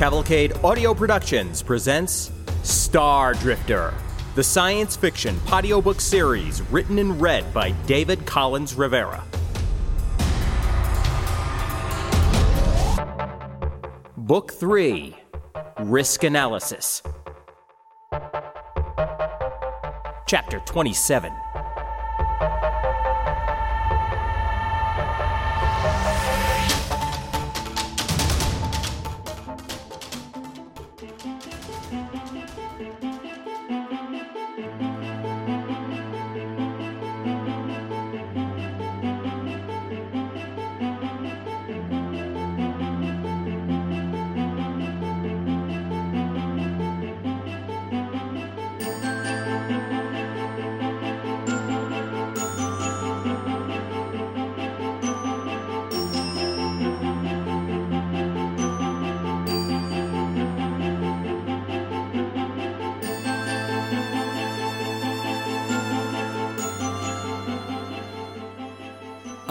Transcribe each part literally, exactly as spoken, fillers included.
Cavalcade Audio Productions presents Star Drifter, the science fiction patio book series written and read by David Collins Rivera. Book three, Risk Analysis. Chapter twenty-seven.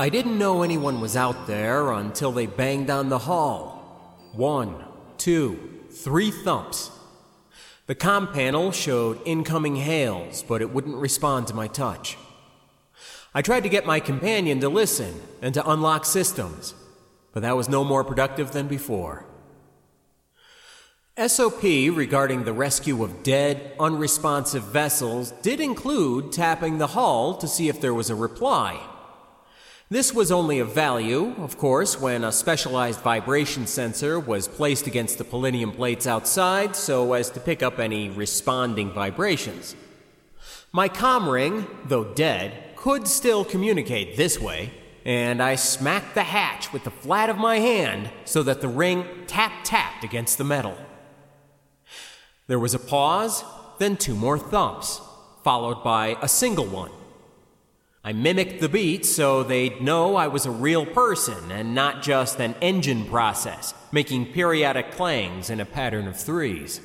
I didn't know anyone was out there until they banged on the hall. One, two, three thumps. The comm panel showed incoming hails, but it wouldn't respond to my touch. I tried to get my companion to listen and to unlock systems, but that was no more productive than before. S O P regarding the rescue of dead, unresponsive vessels did include tapping the hull to see if there was a reply. This was only of value, of course, when a specialized vibration sensor was placed against the polinium plates outside so as to pick up any responding vibrations. My comm ring, though dead, could still communicate this way, and I smacked the hatch with the flat of my hand so that the ring tap-tapped against the metal. There was a pause, then two more thumps, followed by a single one. I mimicked the beat so they'd know I was a real person and not just an engine process, making periodic clangs in a pattern of threes.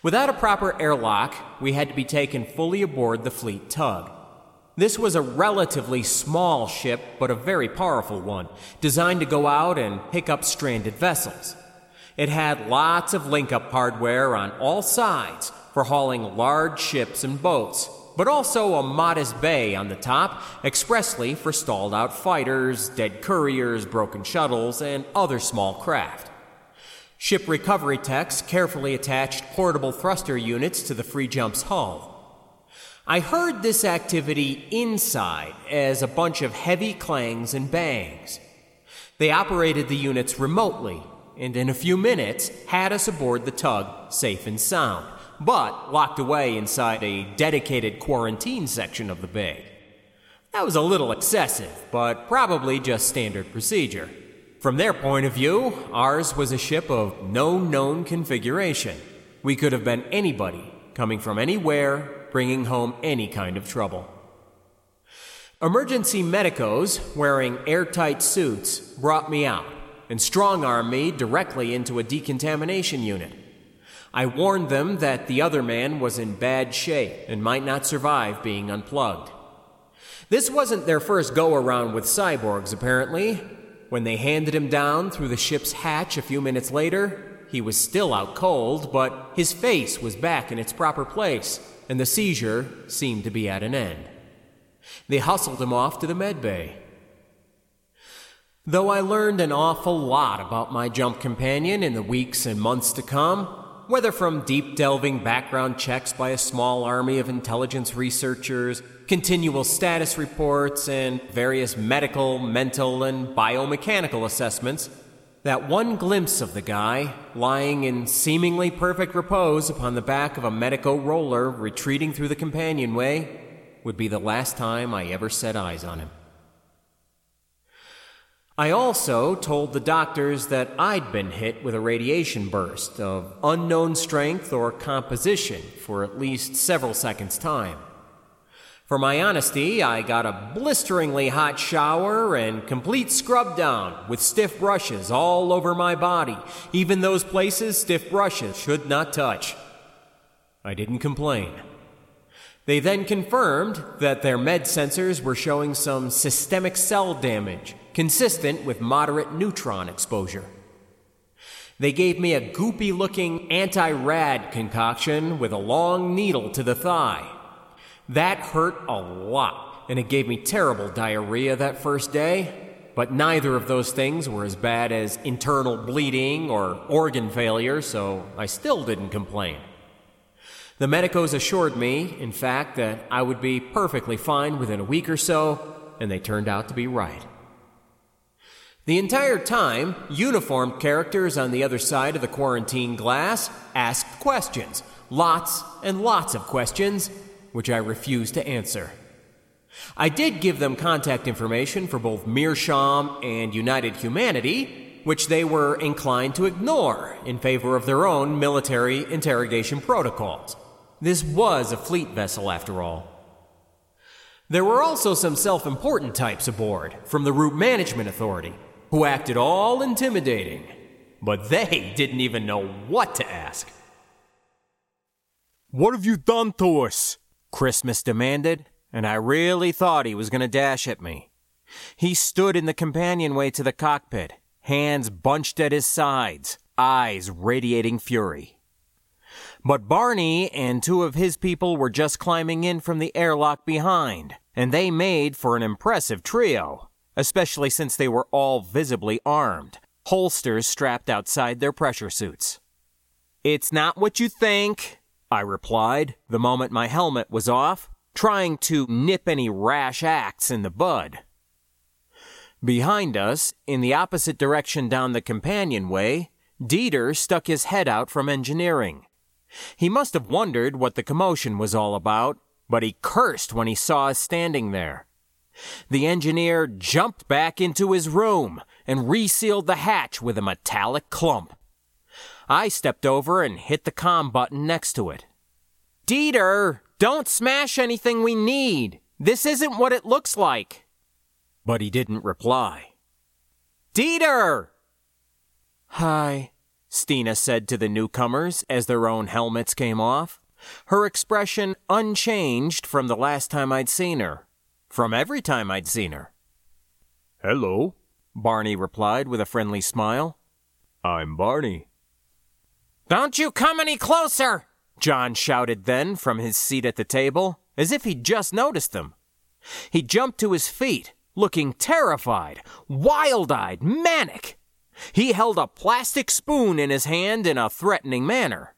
Without a proper airlock, we had to be taken fully aboard the fleet tug. This was a relatively small ship, but a very powerful one, designed to go out and pick up stranded vessels. It had lots of link-up hardware on all sides for hauling large ships and boats, but also a modest bay on the top, expressly for stalled-out fighters, dead couriers, broken shuttles, and other small craft. Ship recovery techs carefully attached portable thruster units to the Free Jump's hull. I heard this activity inside as a bunch of heavy clangs and bangs. They operated the units remotely, and in a few minutes had us aboard the tug, safe and sound, but locked away inside a dedicated quarantine section of the bay. That was a little excessive, but probably just standard procedure. From their point of view, ours was a ship of no known configuration. We could have been anybody, coming from anywhere, bringing home any kind of trouble. Emergency medicos, wearing airtight suits, brought me out and strong-armed me directly into a decontamination unit. I warned them that the other man was in bad shape and might not survive being unplugged. This wasn't their first go-around with cyborgs, apparently. When they handed him down through the ship's hatch a few minutes later, he was still out cold, but his face was back in its proper place, and the seizure seemed to be at an end. They hustled him off to the med bay. Though I learned an awful lot about my jump companion in the weeks and months to come, whether from deep-delving background checks by a small army of intelligence researchers, continual status reports, and various medical, mental, and biomechanical assessments, that one glimpse of the guy, lying in seemingly perfect repose upon the back of a medico roller retreating through the companionway, would be the last time I ever set eyes on him. I also told the doctors that I'd been hit with a radiation burst of unknown strength or composition for at least several seconds' time. For my honesty, I got a blisteringly hot shower and complete scrub down with stiff brushes all over my body, even those places stiff brushes should not touch. I didn't complain. They then confirmed that their med sensors were showing some systemic cell damage, consistent with moderate neutron exposure. They gave me a goopy-looking anti-rad concoction with a long needle to the thigh. That hurt a lot, and it gave me terrible diarrhea that first day, but neither of those things were as bad as internal bleeding or organ failure, so I still didn't complain. The medicos assured me, in fact, that I would be perfectly fine within a week or so, and they turned out to be right. The entire time, uniformed characters on the other side of the quarantine glass asked questions, lots and lots of questions, which I refused to answer. I did give them contact information for both Meerschaum and United Humanity, which they were inclined to ignore in favor of their own military interrogation protocols. This was a fleet vessel, after all. There were also some self-important types aboard from the Route Management Authority, who acted all intimidating, but they didn't even know what to ask. "What have you done to us?" Christmas demanded, and I really thought he was going to dash at me. He stood in the companionway to the cockpit, hands bunched at his sides, eyes radiating fury. But Barney and two of his people were just climbing in from the airlock behind, and they made for an impressive trio, especially since they were all visibly armed, holsters strapped outside their pressure suits. "It's not what you think," I replied the moment my helmet was off, trying to nip any rash acts in the bud. Behind us, in the opposite direction down the companionway, Dieter stuck his head out from engineering. He must have wondered what the commotion was all about, but he cursed when he saw us standing there. The engineer jumped back into his room and resealed the hatch with a metallic clump. I stepped over and hit the comm button next to it. "Dieter, don't smash anything we need. This isn't what it looks like." But he didn't reply. "Dieter!" "Hi," Stina said to the newcomers as their own helmets came off, her expression unchanged from the last time I'd seen her, from every time I'd seen her. "Hello," Barney replied with a friendly smile. "I'm Barney." "Don't you come any closer!" John shouted then from his seat at the table, as if he'd just noticed them. He jumped to his feet, looking terrified, wild-eyed, manic. He held a plastic spoon in his hand in a threatening manner.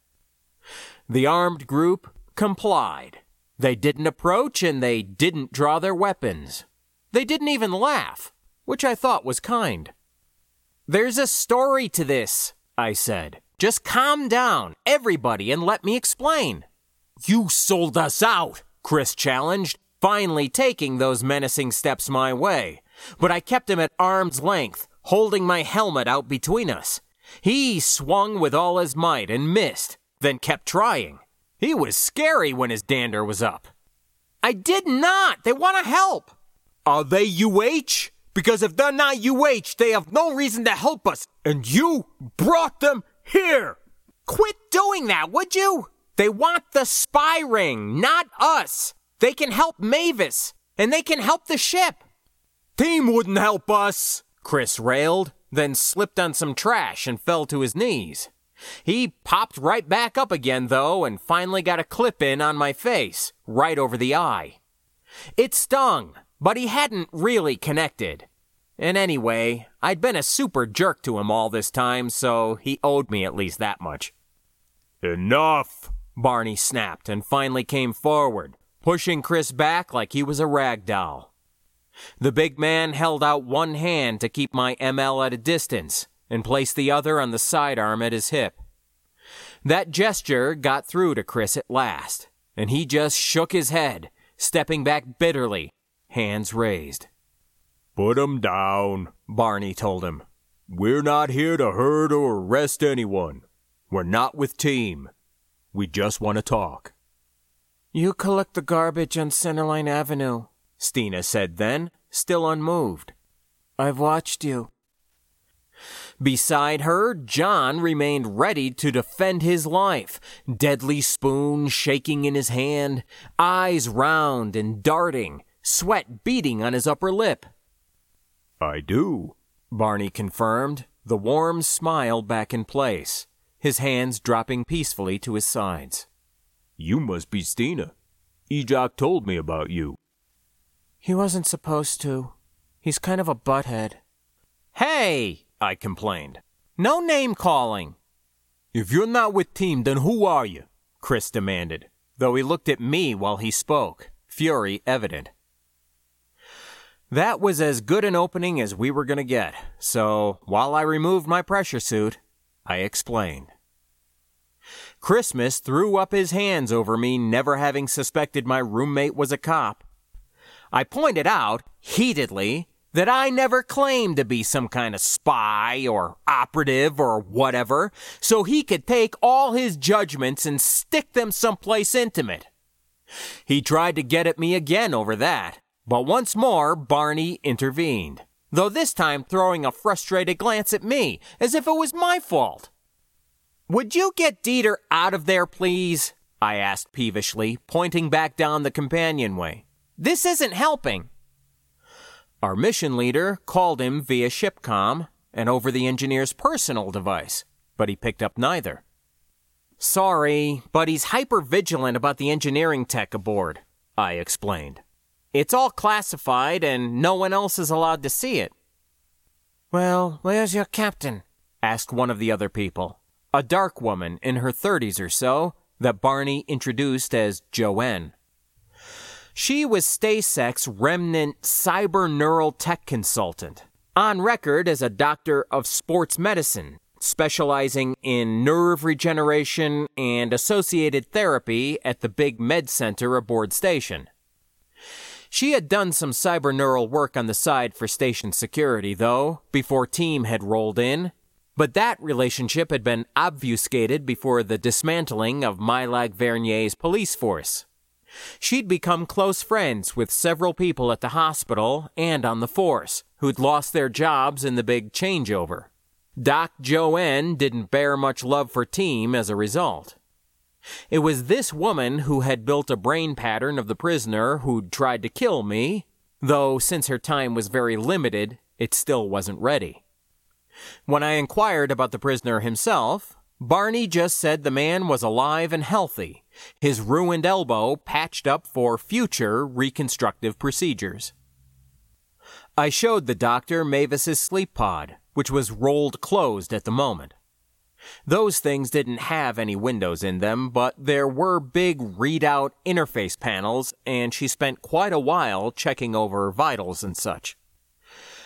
The armed group complied. They didn't approach and they didn't draw their weapons. They didn't even laugh, which I thought was kind. "There's a story to this," I said. "Just calm down, everybody, and let me explain." "You sold us out," Chris challenged, finally taking those menacing steps my way. But I kept him at arm's length, holding my helmet out between us. He swung with all his might and missed, then kept trying. He was scary when his dander was up. "I did not! They want to help!" "Are they U H? Because if they're not U H, they have no reason to help us, and you brought them here!" "Quit doing that, would you? They want the spy ring, not us! They can help Mavis, and they can help the ship!" "Team wouldn't help us!" Chris railed, then slipped on some trash and fell to his knees. He popped right back up again, though, and finally got a clip in on my face, right over the eye. It stung, but he hadn't really connected. And anyway, I'd been a super jerk to him all this time, so he owed me at least that much. "Enough!" Barney snapped and finally came forward, pushing Chris back like he was a rag doll. The big man held out one hand to keep my M L at a distance and placed the other on the sidearm at his hip. That gesture got through to Chris at last, and he just shook his head, stepping back bitterly, hands raised. "Put him down," Barney told him. "We're not here to hurt or arrest anyone. We're not with team. We just want to talk." "You collect the garbage on Centerline Avenue," Stina said then, still unmoved. "I've watched you." Beside her, John remained ready to defend his life, deadly spoon shaking in his hand, eyes round and darting, sweat beading on his upper lip. "I do," Barney confirmed, the warm smile back in place, his hands dropping peacefully to his sides. You must be Stina. Ejak told me about you. He wasn't supposed to. He's kind of a butthead. Hey, I complained. No name calling. If you're not with team, then who are you? Chris demanded, though he looked at me while he spoke, fury evident. That was as good an opening as we were going to get, so while I removed my pressure suit, I explained. Christmas threw up his hands over me, never having suspected my roommate was a cop. I pointed out, heatedly, that I never claimed to be some kind of spy or operative or whatever, so he could take all his judgments and stick them someplace intimate. He tried to get at me again over that, but once more Barney intervened, though this time throwing a frustrated glance at me, as if it was my fault. Would you get Dieter out of there, please? I asked peevishly, pointing back down the companionway. This isn't helping. Our mission leader called him via shipcom and over the engineer's personal device, but he picked up neither. Sorry, but he's hyper-vigilant about the engineering tech aboard, I explained. It's all classified and no one else is allowed to see it. Well, where's your captain? Asked one of the other people, a dark woman in her thirties or so that Barney introduced as Joanne. She was STASEC's remnant cyber-neural tech consultant, on record as a doctor of sports medicine, specializing in nerve regeneration and associated therapy at the big med center aboard station. She had done some cyber-neural work on the side for station security, though, before team had rolled in, but that relationship had been obfuscated before the dismantling of Milag Vernier's police force. She'd become close friends with several people at the hospital and on the force who'd lost their jobs in the big changeover. Doc Joanne didn't bear much love for team as a result. It was this woman who had built a brain pattern of the prisoner who'd tried to kill me, though since her time was very limited, it still wasn't ready. When I inquired about the prisoner himself, Barney just said the man was alive and healthy, his ruined elbow patched up for future reconstructive procedures. I showed the doctor Mavis's sleep pod, which was rolled closed at the moment. Those things didn't have any windows in them, but there were big readout interface panels, and she spent quite a while checking over vitals and such.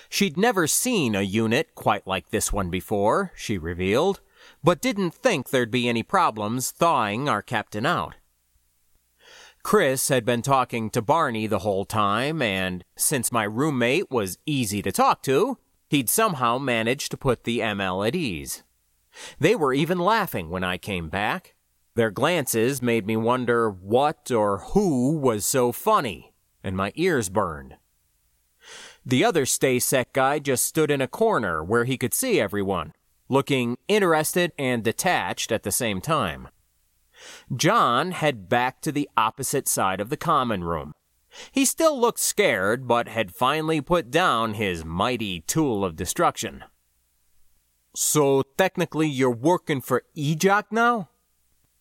She'd never seen a unit quite like this one before, she revealed, but didn't think there'd be any problems thawing our captain out. Chris had been talking to Barney the whole time, and since my roommate was easy to talk to, he'd somehow managed to put the M L at ease. They were even laughing when I came back. Their glances made me wonder what or who was so funny, and my ears burned. The other STASEC guy just stood in a corner where he could see everyone, looking interested and detached at the same time. John headed back to the opposite side of the common room. He still looked scared, but had finally put down his mighty tool of destruction. So technically you're working for Ejak now?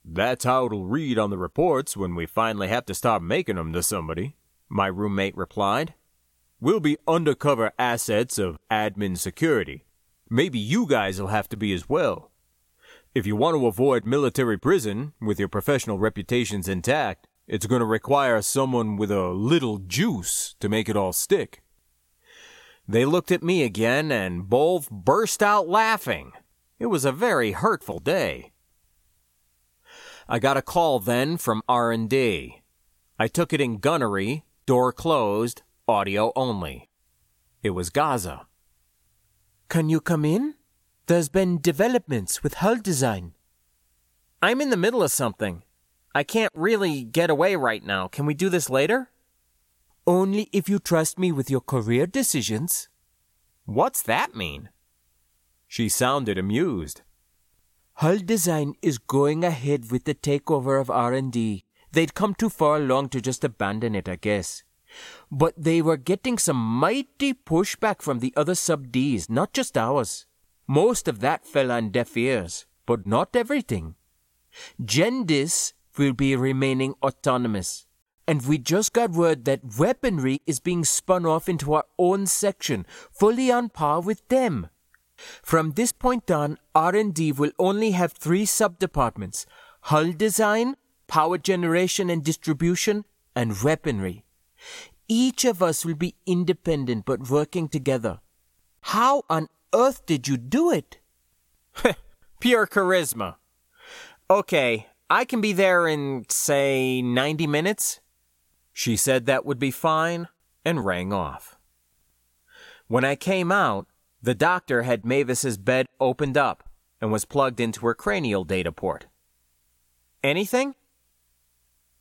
That's how it'll read on the reports when we finally have to start making them to somebody, my roommate replied. We'll be undercover assets of admin security. Maybe you guys will have to be as well. If you want to avoid military prison with your professional reputations intact, it's going to require someone with a little juice to make it all stick. They looked at me again and both burst out laughing. It was a very hurtful day. I got a call then from R and D. I took it in gunnery, door closed, audio only. It was Gaza. Can you come in? There's been developments with hull design. I'm in the middle of something. I can't really get away right now. Can we do this later? Only if you trust me with your career decisions. What's that mean? She sounded amused. Hull design is going ahead with the takeover of R and D. They'd come too far along to just abandon it, I guess. But they were getting some mighty pushback from the other sub-Ds, not just ours. Most of that fell on deaf ears, but not everything. Gendis will be remaining autonomous, and we just got word that weaponry is being spun off into our own section, fully on par with them. From this point on, R and D will only have three sub-departments: hull design, power generation and distribution, and weaponry. Each of us will be independent but working together. How on earth did you do it? Pure charisma. Okay, I can be there in, say, ninety minutes. She said that would be fine and rang off. When I came out, the doctor had Mavis's bed opened up and was plugged into her cranial data port. Anything?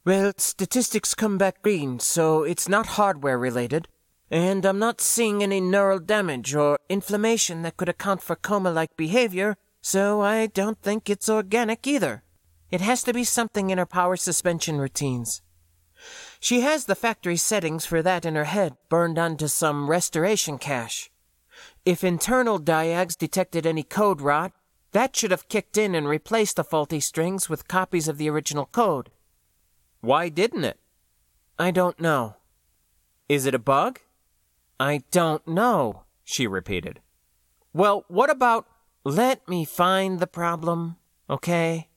Well, statistics come back green, so it's not hardware-related. And I'm not seeing any neural damage or inflammation that could account for coma-like behavior, so I don't think it's organic either. It has to be something in her power suspension routines. She has the factory settings for that in her head, burned onto some restoration cache. If internal diags detected any code rot, that should have kicked in and replaced the faulty strings with copies of the original code. Why didn't it? I don't know. Is it a bug? I don't know, she repeated. Well, what about... Let me find the problem, okay?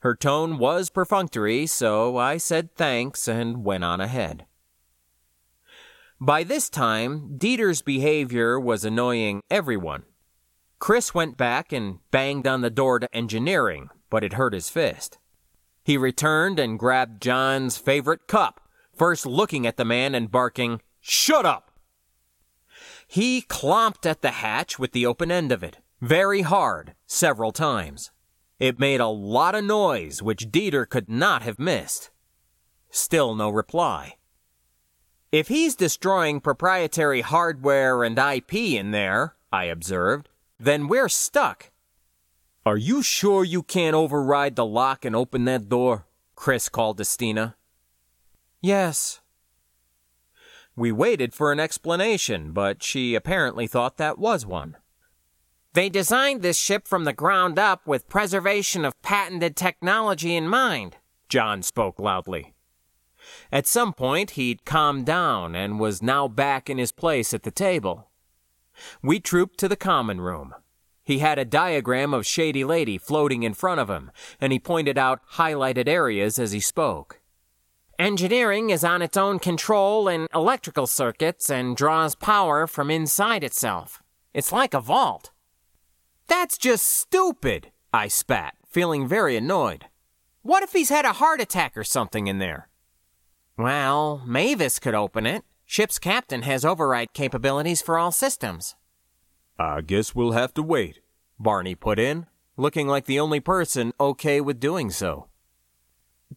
Her tone was perfunctory, so I said thanks and went on ahead. By this time, Dieter's behavior was annoying everyone. Chris went back and banged on the door to engineering, but it hurt his fist. He returned and grabbed John's favorite cup, first looking at the man and barking, "Shut up!" He clomped at the hatch with the open end of it, very hard, several times. It made a lot of noise, which Dieter could not have missed. Still no reply. If he's destroying proprietary hardware and I P in there, I observed, then we're stuck. Are you sure you can't override the lock and open that door? Chris called to Stina. Yes. We waited for an explanation, but she apparently thought that was one. They designed this ship from the ground up with preservation of patented technology in mind, John spoke loudly. At some point, he'd calmed down and was now back in his place at the table. We trooped to the common room. He had a diagram of Shady Lady floating in front of him, and he pointed out highlighted areas as he spoke. Engineering is on its own control in electrical circuits and draws power from inside itself. It's like a vault. That's just stupid, I spat, feeling very annoyed. What if he's had a heart attack or something in there? Well, Mavis could open it. Ship's captain has override capabilities for all systems. I guess we'll have to wait, Barney put in, looking like the only person okay with doing so.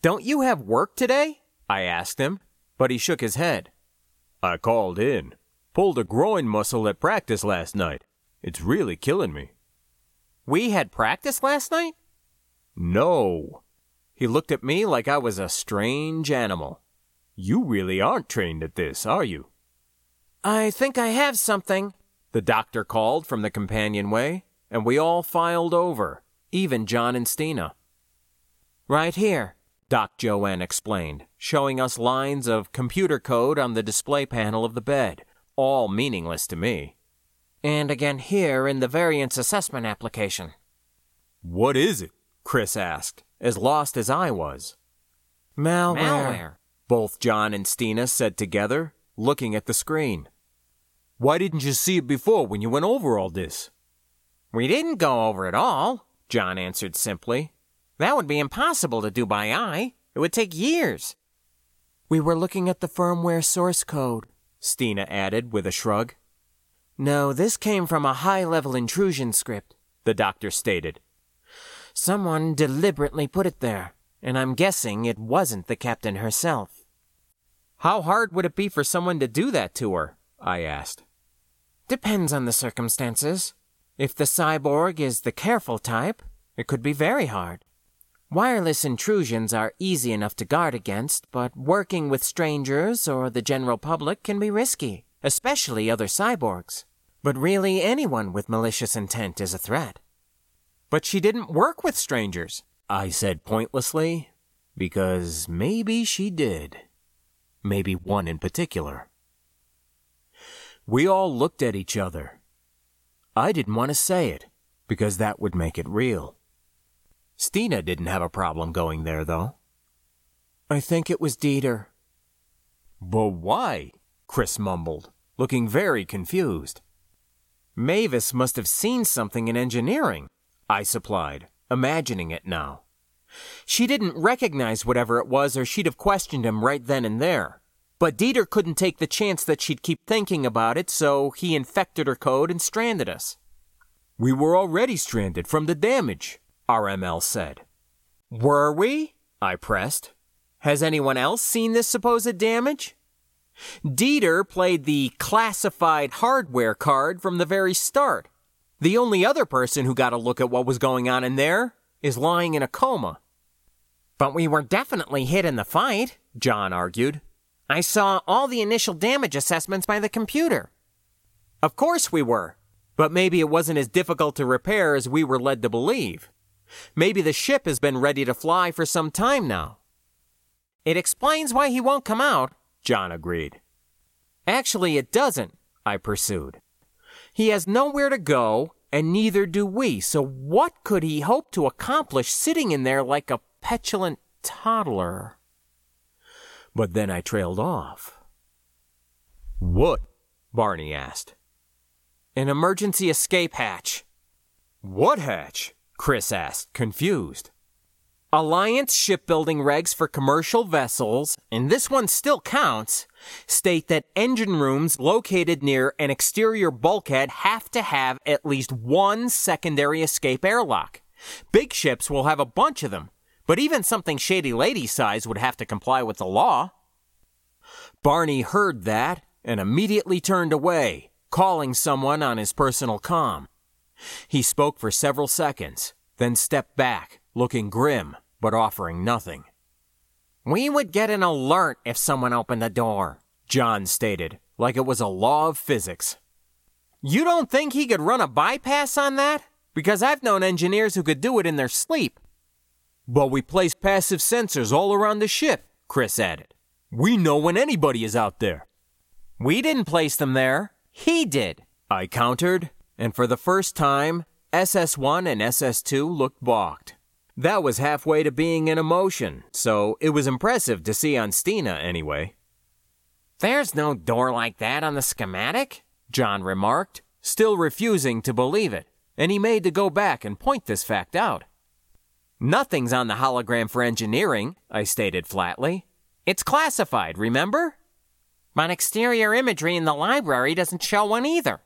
Don't you have work today? I asked him, but he shook his head. I called in. Pulled a groin muscle at practice last night. It's really killing me. We had practice last night? No. He looked at me like I was a strange animal. You really aren't trained at this, are you? I think I have something, the doctor called from the companionway, and we all filed over, even John and Stina. Right here, Doc Joanne explained, showing us lines of computer code on the display panel of the bed, all meaningless to me. And again here in the variance assessment application. What is it? Chris asked, as lost as I was. Malware. Malware. Both John and Stina said together, looking at the screen. Why didn't you see it before when you went over all this? We didn't go over it all, John answered simply. That would be impossible to do by eye. It would take years. We were looking at the firmware source code, Stina added with a shrug. No, this came from a high-level intrusion script, the doctor stated. Someone deliberately put it there, and I'm guessing it wasn't the captain herself. How hard would it be for someone to do that to her? I asked. Depends on the circumstances. If the cyborg is the careful type, it could be very hard. Wireless intrusions are easy enough to guard against, but working with strangers or the general public can be risky, especially other cyborgs. But really, anyone with malicious intent is a threat. But she didn't work with strangers, I said pointlessly, because maybe she did. Maybe one in particular. We all looked at each other. I didn't want to say it, because that would make it real. Stina didn't have a problem going there, though. I think it was Dieter. But why? Chris mumbled, looking very confused. Mavis must have seen something in engineering, I supplied, imagining it now. She didn't recognize whatever it was, or she'd have questioned him right then and there. But Dieter couldn't take the chance that she'd keep thinking about it, so he infected her code and stranded us. We were already stranded from the damage, R M L said. Were we? I pressed. Has anyone else seen this supposed damage? Dieter played the classified hardware card from the very start. The only other person who got a look at what was going on in there is lying in a coma. But we were definitely hit in the fight, John argued. I saw all the initial damage assessments by the computer. Of course we were, but maybe it wasn't as difficult to repair as we were led to believe. Maybe the ship has been ready to fly for some time now. It explains why he won't come out, John agreed. Actually, it doesn't, I pursued. He has nowhere to go, and neither do we, so what could he hope to accomplish sitting in there like a petulant toddler? But then I trailed off. What? Barney asked. An emergency escape hatch. What hatch? Chris asked, confused. Alliance shipbuilding regs for commercial vessels, and this one still counts, state that engine rooms located near an exterior bulkhead have to have at least one secondary escape airlock. Big ships will have a bunch of them, but even something Shady Lady size would have to comply with the law. Barney heard that and immediately turned away, calling someone on his personal comm. He spoke for several seconds, then stepped back, looking grim, but offering nothing. We would get an alert if someone opened the door, John stated, like it was a law of physics. You don't think he could run a bypass on that? Because I've known engineers who could do it in their sleep. But we place passive sensors all around the ship, Chris added. We know when anybody is out there. We didn't place them there. He did, I countered, and for the first time, S S one and S S two looked balked. That was halfway to being an emotion, so it was impressive to see on Stina anyway. There's no door like that on the schematic, John remarked, still refusing to believe it, and he made to go back and point this fact out. Nothing's on the hologram for engineering, I stated flatly. It's classified, remember? But exterior imagery in the library doesn't show one either.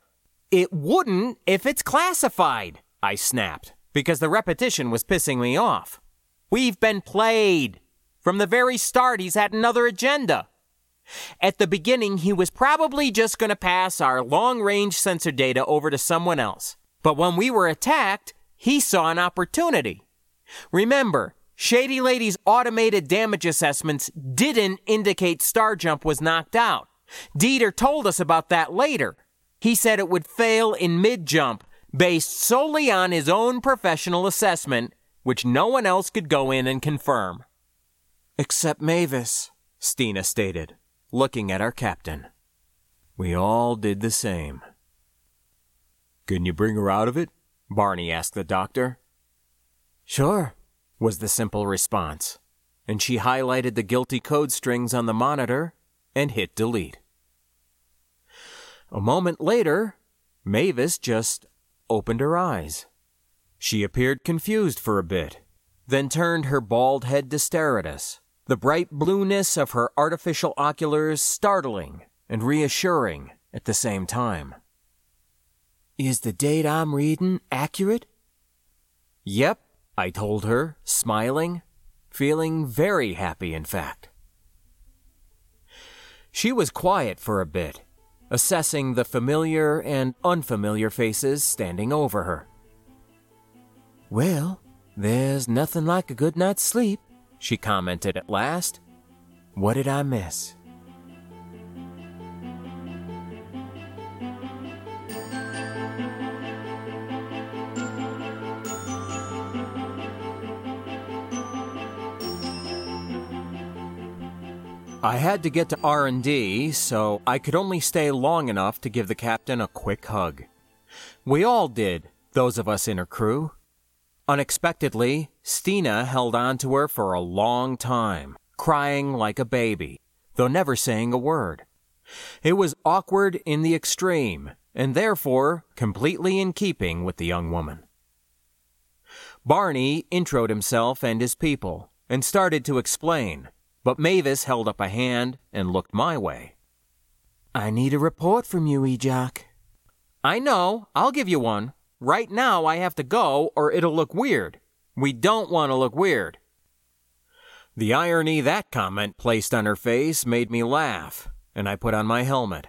It wouldn't if it's classified, I snapped, because the repetition was pissing me off. We've been played. From the very start, he's had another agenda. At the beginning, he was probably just going to pass our long-range sensor data over to someone else. But when we were attacked, he saw an opportunity. Remember, Shady Lady's automated damage assessments didn't indicate Starjump was knocked out. Dieter told us about that later. He said it would fail in mid-jump, based solely on his own professional assessment, which no one else could go in and confirm. Except Mavis, Stina stated, looking at our captain. We all did the same. Couldn't you bring her out of it? Barney asked the doctor. Sure, was the simple response, and she highlighted the guilty code strings on the monitor and hit delete. A moment later, Mavis just opened her eyes. She appeared confused for a bit, then turned her bald head to stare at us, the bright blueness of her artificial oculars startling and reassuring at the same time. Is the date I'm reading accurate? Yep, I told her, smiling, feeling very happy in fact. She was quiet for a bit, assessing the familiar and unfamiliar faces standing over her. Well, there's nothing like a good night's sleep, she commented at last. What did I miss? I had to get to R and D, so I could only stay long enough to give the captain a quick hug. We all did, those of us in her crew. Unexpectedly, Stina held on to her for a long time, crying like a baby, though never saying a word. It was awkward in the extreme, and therefore completely in keeping with the young woman. Barney introed himself and his people, and started to explain, but Mavis held up a hand and looked my way. "I need a report from you, Ejak." "I know, I'll give you one. Right now I have to go or it'll look weird. We don't want to look weird." The irony that comment placed on her face made me laugh, and I put on my helmet.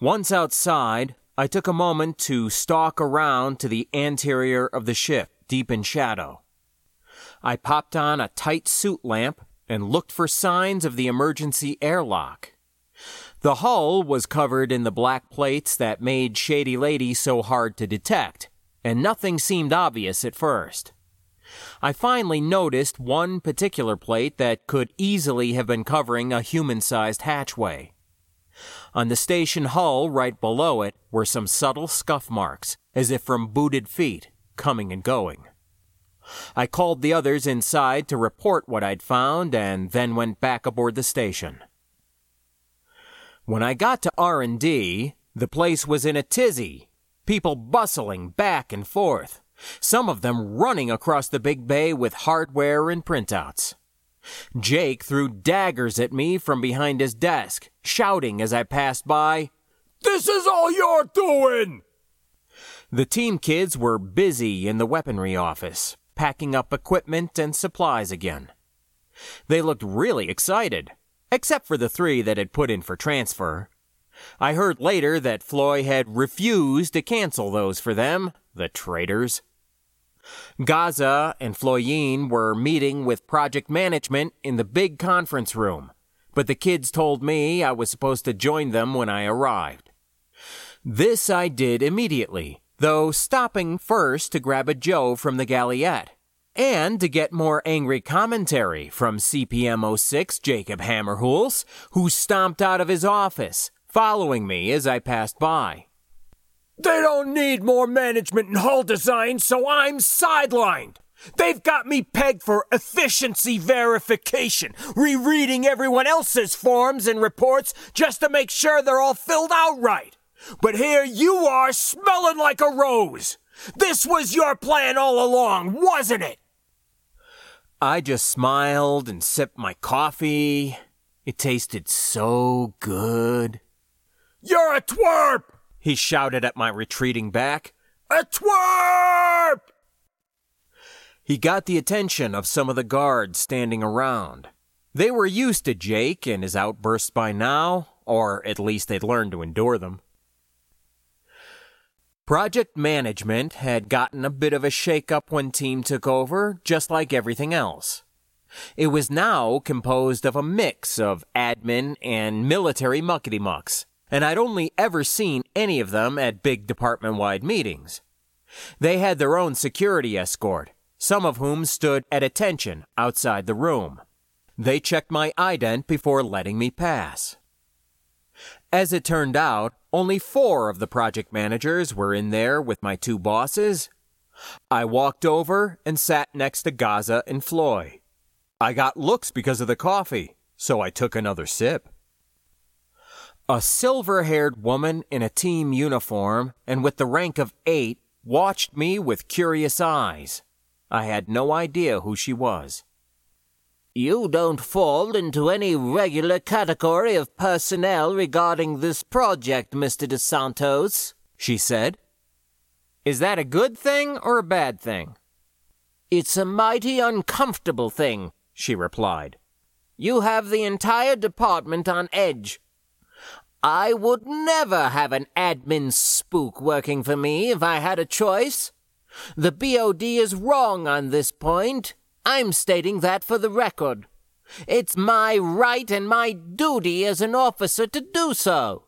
Once outside, I took a moment to stalk around to the anterior of the ship, deep in shadow. I popped on a tight suit lamp and looked for signs of the emergency airlock. The hull was covered in the black plates that made Shady Lady so hard to detect, and nothing seemed obvious at first. I finally noticed one particular plate that could easily have been covering a human-sized hatchway. On the station hull right below it were some subtle scuff marks, as if from booted feet, coming and going. I called the others inside to report what I'd found and then went back aboard the station. When I got to R and D, the place was in a tizzy, people bustling back and forth, some of them running across the big bay with hardware and printouts. Jake threw daggers at me from behind his desk, shouting as I passed by, "This is all you're doing!" The team kids were busy in the weaponry office, packing up equipment and supplies again. They looked really excited, except for the three that had put in for transfer. I heard later that Floy had refused to cancel those for them, the traitors. Gaza and Floyene were meeting with project management in the big conference room, but the kids told me I was supposed to join them when I arrived. This I did immediately, though stopping first to grab a Joe from the galliette, and to get more angry commentary from C P M oh six Jacob Hammerhulz, who stomped out of his office, following me as I passed by. "They don't need more management and hull design, so I'm sidelined. They've got me pegged for efficiency verification, rereading everyone else's forms and reports just to make sure they're all filled out right. But here you are, smelling like a rose. This was your plan all along, wasn't it?" I just smiled and sipped my coffee. It tasted so good. "You're a twerp!" he shouted at my retreating back. "A twerp!" He got the attention of some of the guards standing around. They were used to Jake and his outbursts by now, or at least they'd learned to endure them. Project management had gotten a bit of a shake-up when team took over, just like everything else. It was now composed of a mix of admin and military muckety-mucks, and I'd only ever seen any of them at big department-wide meetings. They had their own security escort, some of whom stood at attention outside the room. They checked my ident before letting me pass. As it turned out, only four of the project managers were in there with my two bosses. I walked over and sat next to Gaza and Floy. I got looks because of the coffee, so I took another sip. A silver-haired woman in a team uniform and with the rank of eight watched me with curious eyes. I had no idea who she was. "You don't fall into any regular category of personnel regarding this project, Mister DeSantos," she said. "Is that a good thing or a bad thing?" "It's a mighty uncomfortable thing," she replied. "You have the entire department on edge. I would never have an admin spook working for me if I had a choice. The B O D is wrong on this point. I'm stating that for the record. It's my right and my duty as an officer to do so."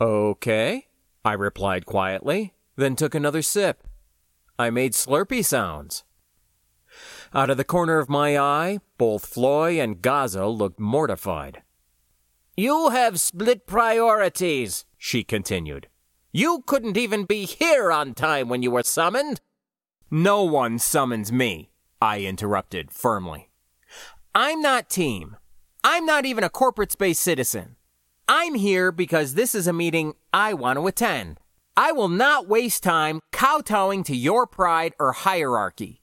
"Okay," I replied quietly, then took another sip. I made slurpy sounds. Out of the corner of my eye, both Floy and Gaza looked mortified. "You have split priorities," she continued. "You couldn't even be here on time when you were summoned." "No one summons me," I interrupted firmly. "I'm not team. I'm not even a corporate space citizen. I'm here because this is a meeting I want to attend. I will not waste time kowtowing to your pride or hierarchy.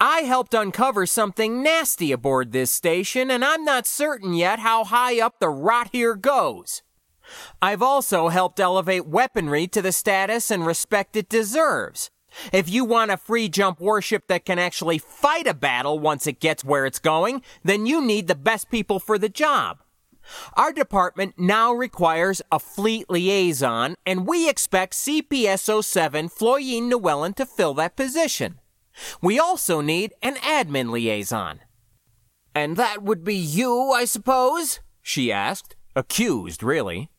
I helped uncover something nasty aboard this station, and I'm not certain yet how high up the rot here goes. I've also helped elevate weaponry to the status and respect it deserves. If you want a free jump warship that can actually fight a battle once it gets where it's going, then you need the best people for the job. Our department now requires a fleet liaison, and we expect C P S oh seven Floyene Newellin to fill that position. We also need an admin liaison." "And that would be you, I suppose?" she asked. Accused, really.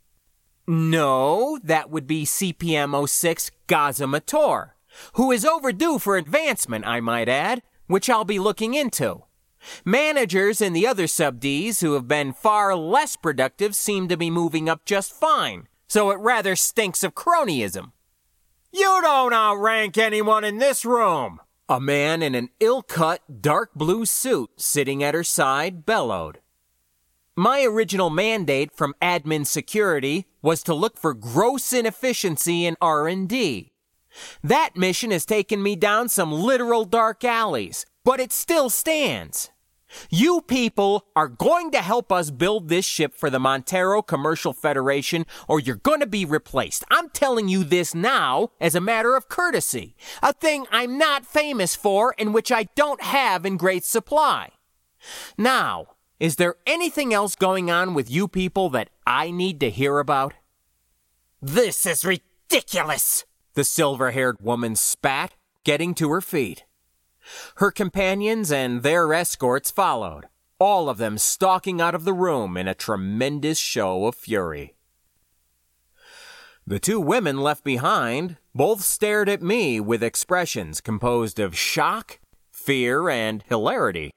"No, that would be C P M oh six GazaMator, who is overdue for advancement, I might add, which I'll be looking into. Managers and the other sub-Ds who have been far less productive seem to be moving up just fine, so it rather stinks of cronyism." "You don't outrank anyone in this room," a man in an ill-cut, dark blue suit sitting at her side bellowed. "My original mandate from admin security was to look for gross inefficiency in R and D. That mission has taken me down some literal dark alleys, but it still stands. You people are going to help us build this ship for the Montero Commercial Federation, or you're going to be replaced. I'm telling you this now as a matter of courtesy, a thing I'm not famous for and which I don't have in great supply. Now, is there anything else going on with you people that I need to hear about?" "This is ridiculous," the silver-haired woman spat, getting to her feet. Her companions and their escorts followed, all of them stalking out of the room in a tremendous show of fury. The two women left behind both stared at me with expressions composed of shock, fear, and hilarity.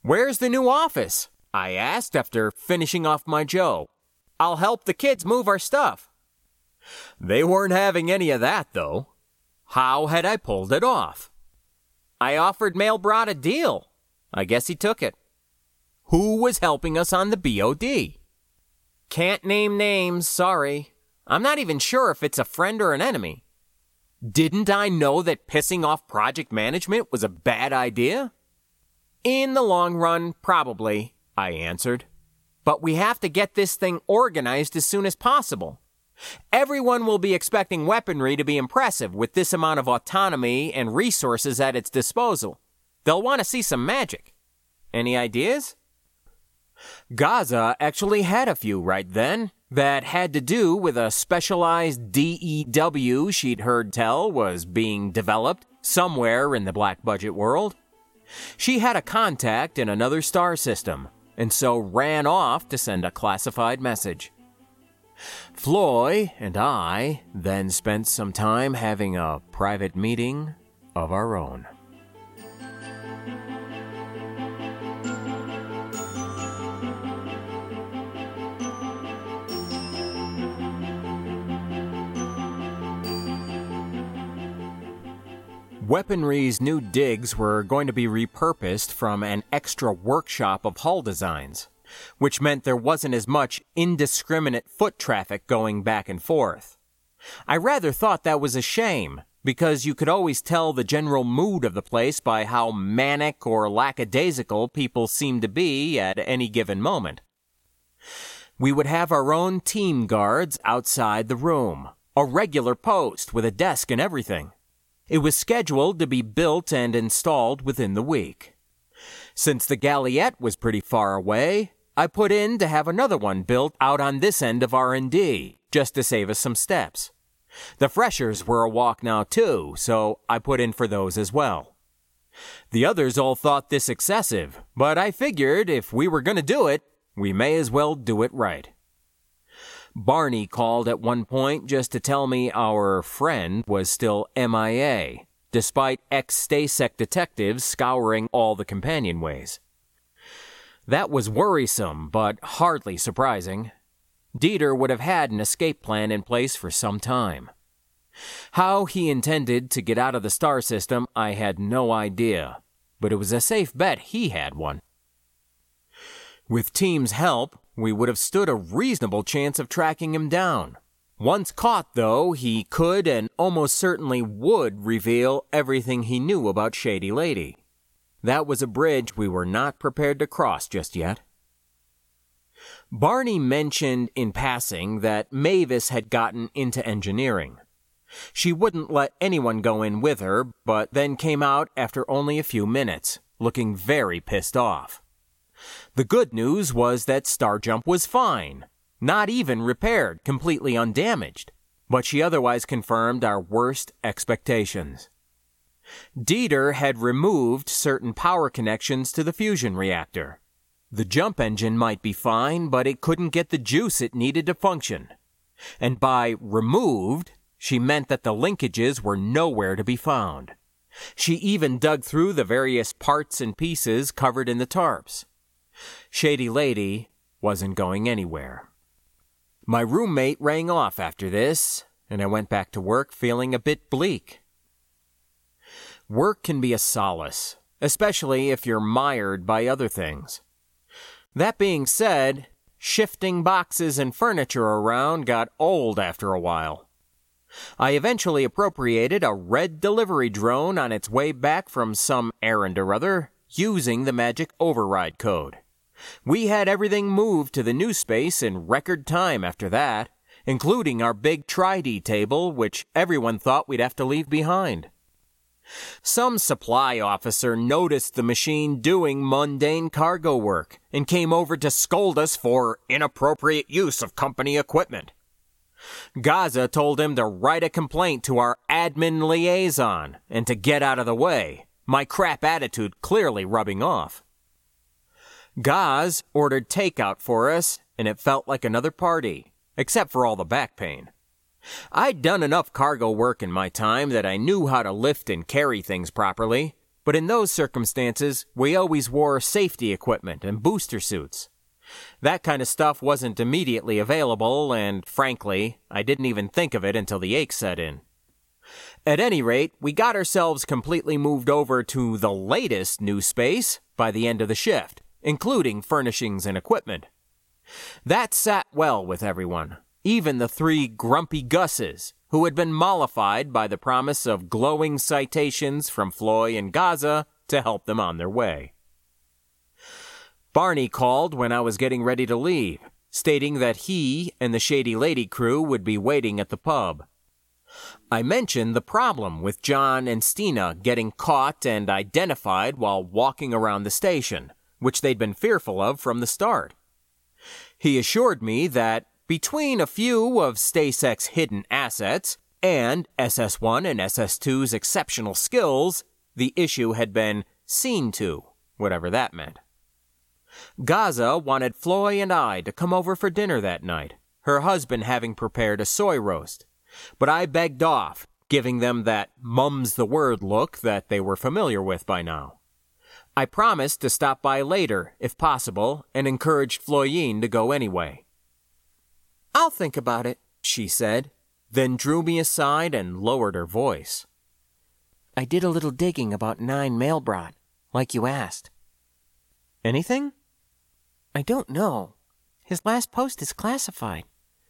"Where's the new office?" I asked after finishing off my joe. "I'll help the kids move our stuff." They weren't having any of that, though. How had I pulled it off? I offered Mailbrot a deal. I guess he took it. Who was helping us on the B O D? "Can't name names, sorry. I'm not even sure if it's a friend or an enemy." Didn't I know that pissing off project management was a bad idea? "In the long run, probably," I answered. "But we have to get this thing organized as soon as possible. Everyone will be expecting weaponry to be impressive with this amount of autonomy and resources at its disposal. They'll want to see some magic. Any ideas?" Gaza actually had a few right then that had to do with a specialized D E W she'd heard tell was being developed somewhere in the black budget world. She had a contact in another star system, and so ran off to send a classified message. Floy and I then spent some time having a private meeting of our own. Weaponry's new digs were going to be repurposed from an extra workshop of hull designs, which meant there wasn't as much indiscriminate foot traffic going back and forth. I rather thought that was a shame, because you could always tell the general mood of the place by how manic or lackadaisical people seemed to be at any given moment. We would have our own team guards outside the room, a regular post with a desk and everything. It was scheduled to be built and installed within the week. Since the Galliette was pretty far away, I put in to have another one built out on this end of R and D, just to save us some steps. The freshers were a walk now too, so I put in for those as well. The others all thought this excessive, but I figured if we were going to do it, we may as well do it right. Barney called at one point just to tell me our friend was still M I A, despite ex-Stasec detectives scouring all the companionways. That was worrisome, but hardly surprising. Dieter would have had an escape plan in place for some time. How he intended to get out of the star system, I had no idea, but it was a safe bet he had one. With team's help, we would have stood a reasonable chance of tracking him down. Once caught, though, he could and almost certainly would reveal everything he knew about Shady Lady. That was a bridge we were not prepared to cross just yet. Barney mentioned in passing that Mavis had gotten into engineering. She wouldn't let anyone go in with her, but then came out after only a few minutes, looking very pissed off. The good news was that Starjump was fine, not even repaired, completely undamaged, but she otherwise confirmed our worst expectations. Dieter had removed certain power connections to the fusion reactor. The jump engine might be fine, but it couldn't get the juice it needed to function. And by removed, she meant that the linkages were nowhere to be found. She even dug through the various parts and pieces covered in the tarps. Shady Lady wasn't going anywhere. My roommate rang off after this, and I went back to work feeling a bit bleak. Work can be a solace, especially if you're mired by other things. That being said, shifting boxes and furniture around got old after a while. I eventually appropriated a red delivery drone on its way back from some errand or other, using the magic override code. We had everything moved to the new space in record time after that, including our big tri-D table, which everyone thought we'd have to leave behind. Some supply officer noticed the machine doing mundane cargo work and came over to scold us for inappropriate use of company equipment. Gaza told him to write a complaint to our admin liaison and to get out of the way, my crap attitude clearly rubbing off. Gaz ordered takeout for us, and it felt like another party, except for all the back pain. I'd done enough cargo work in my time that I knew how to lift and carry things properly, but in those circumstances, we always wore safety equipment and booster suits. That kind of stuff wasn't immediately available, and frankly, I didn't even think of it until the ache set in. At any rate, we got ourselves completely moved over to the latest new space by the end of the shift, including furnishings and equipment. That sat well with everyone, even the three grumpy Gusses, who had been mollified by the promise of glowing citations from Floy and Gaza to help them on their way. Barney called when I was getting ready to leave, stating that he and the Shady Lady crew would be waiting at the pub. I mentioned the problem with John and Stina getting caught and identified while walking around the station, which they'd been fearful of from the start. He assured me that between a few of Stasec's hidden assets and S S one and S S two's exceptional skills, the issue had been seen to, whatever that meant. Gaza wanted Floy and I to come over for dinner that night, her husband having prepared a soy roast, but I begged off, giving them that mum's the word look that they were familiar with by now. I promised to stop by later, if possible, and encouraged Floyene to go anyway. "I'll think about it," she said, then drew me aside and lowered her voice. "I did a little digging about Nine Mailbrot, like you asked." "Anything?" "I don't know. His last post is classified.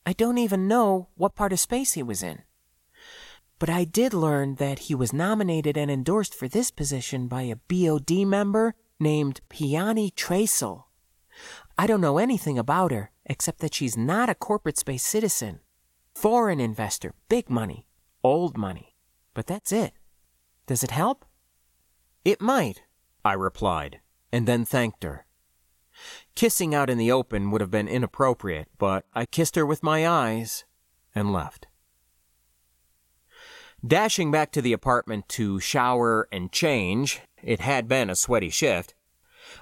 I don't even know what part of space he was in. But I did learn that he was nominated and endorsed for this position by a B O D member named Piani Tracel. I don't know anything about her, except that she's not a corporate space citizen. Foreign investor, big money, old money. But that's it. Does it help?" "It might," I replied, and then thanked her. Kissing out in the open would have been inappropriate, but I kissed her with my eyes and left. Dashing back to the apartment to shower and change, it had been a sweaty shift,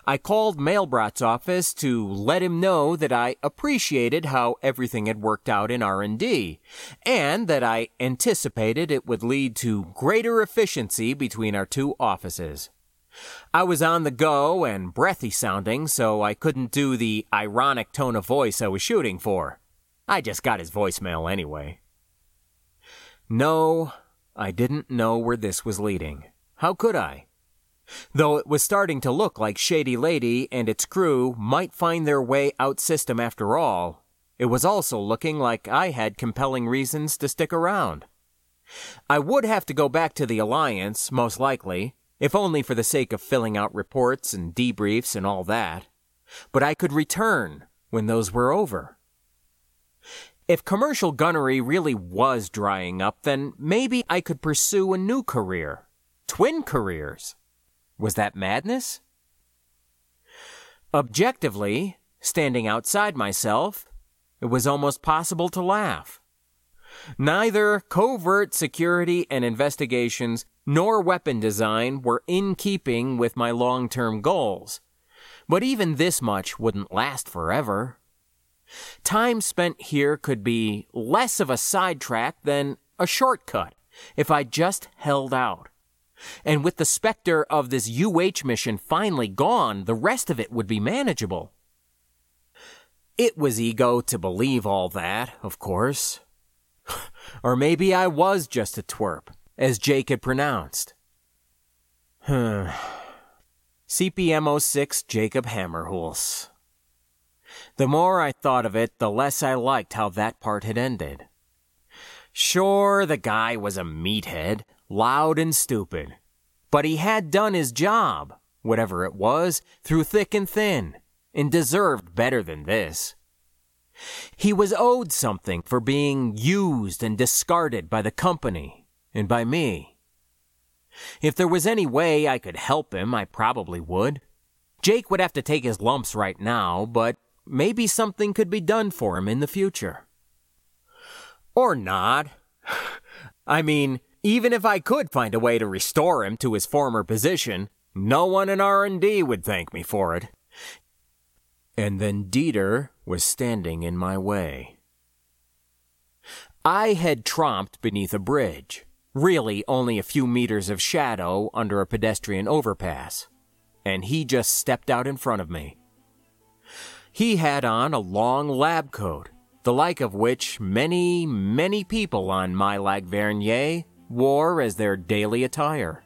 I called Mailbrot's office to let him know that I appreciated how everything had worked out in R and D, and that I anticipated it would lead to greater efficiency between our two offices. I was on the go and breathy-sounding, so I couldn't do the ironic tone of voice I was shooting for. I just got his voicemail anyway. No, I didn't know where this was leading. How could I? Though it was starting to look like Shady Lady and its crew might find their way out system after all, it was also looking like I had compelling reasons to stick around. I would have to go back to the Alliance, most likely, if only for the sake of filling out reports and debriefs and all that. But I could return when those were over. If commercial gunnery really was drying up, then maybe I could pursue a new career. Twin careers. Was that madness? Objectively, standing outside myself, it was almost possible to laugh. Neither covert security and investigations nor weapon design were in keeping with my long-term goals, but even this much wouldn't last forever. Time spent here could be less of a sidetrack than a shortcut if I just held out. And with the specter of this U H mission finally gone, the rest of it would be manageable. It was ego to believe all that, of course. Or maybe I was just a twerp, as Jake had pronounced. C P M oh six Jacob Hammerhulz. The more I thought of it, the less I liked how that part had ended. Sure, the guy was a meathead, loud and stupid, but he had done his job, whatever it was, through thick and thin, and deserved better than this. He was owed something for being used and discarded by the company and by me. If there was any way I could help him, I probably would. Jake would have to take his lumps right now, but maybe something could be done for him in the future. Or not. I mean, even if I could find a way to restore him to his former position, no one in R and D would thank me for it. And then Dieter was standing in my way. I had tromped beneath a bridge, really only a few meters of shadow under a pedestrian overpass, and he just stepped out in front of me. He had on a long lab coat, the like of which many, many people on Milag Vernier wore as their daily attire.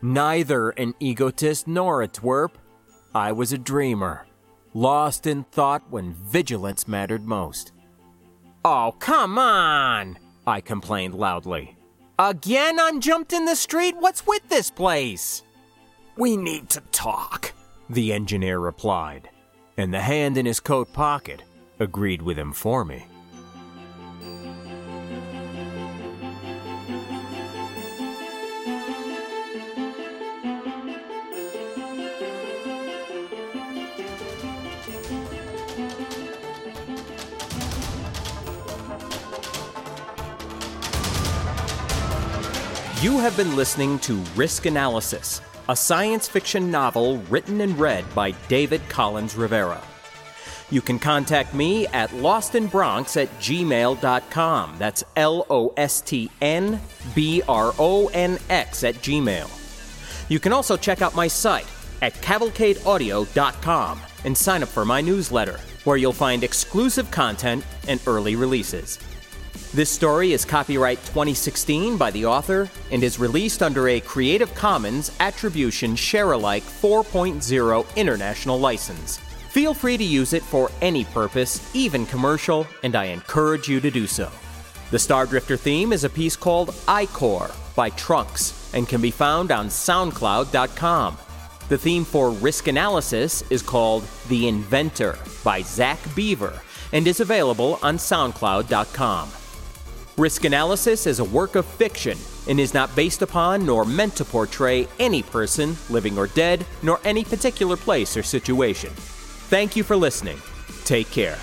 Neither an egotist nor a twerp, I was a dreamer, lost in thought when vigilance mattered most. "Oh, come on," I complained loudly. "Again I'm jumped in the street? What's with this place?" "We need to talk," the engineer replied, and the hand in his coat pocket agreed with him for me. You have been listening to Risk Analysis, a science fiction novel written and read by David Collins Rivera. You can contact me at lostinbronx at gmail dot com. That's L O S T N B R O N X at Gmail. You can also check out my site at cavalcade audio dot com and sign up for my newsletter, where you'll find exclusive content and early releases. This story is copyright twenty sixteen by the author and is released under a Creative Commons Attribution Sharealike four point oh international license. Feel free to use it for any purpose, even commercial, and I encourage you to do so. The Star Drifter theme is a piece called Ichor by Trunks and can be found on soundcloud dot com. The theme for Risk Analysis is called The Inventor by Zach Beaver and is available on soundcloud dot com. Risk Analysis is a work of fiction and is not based upon nor meant to portray any person, living or dead, nor any particular place or situation. Thank you for listening. Take care.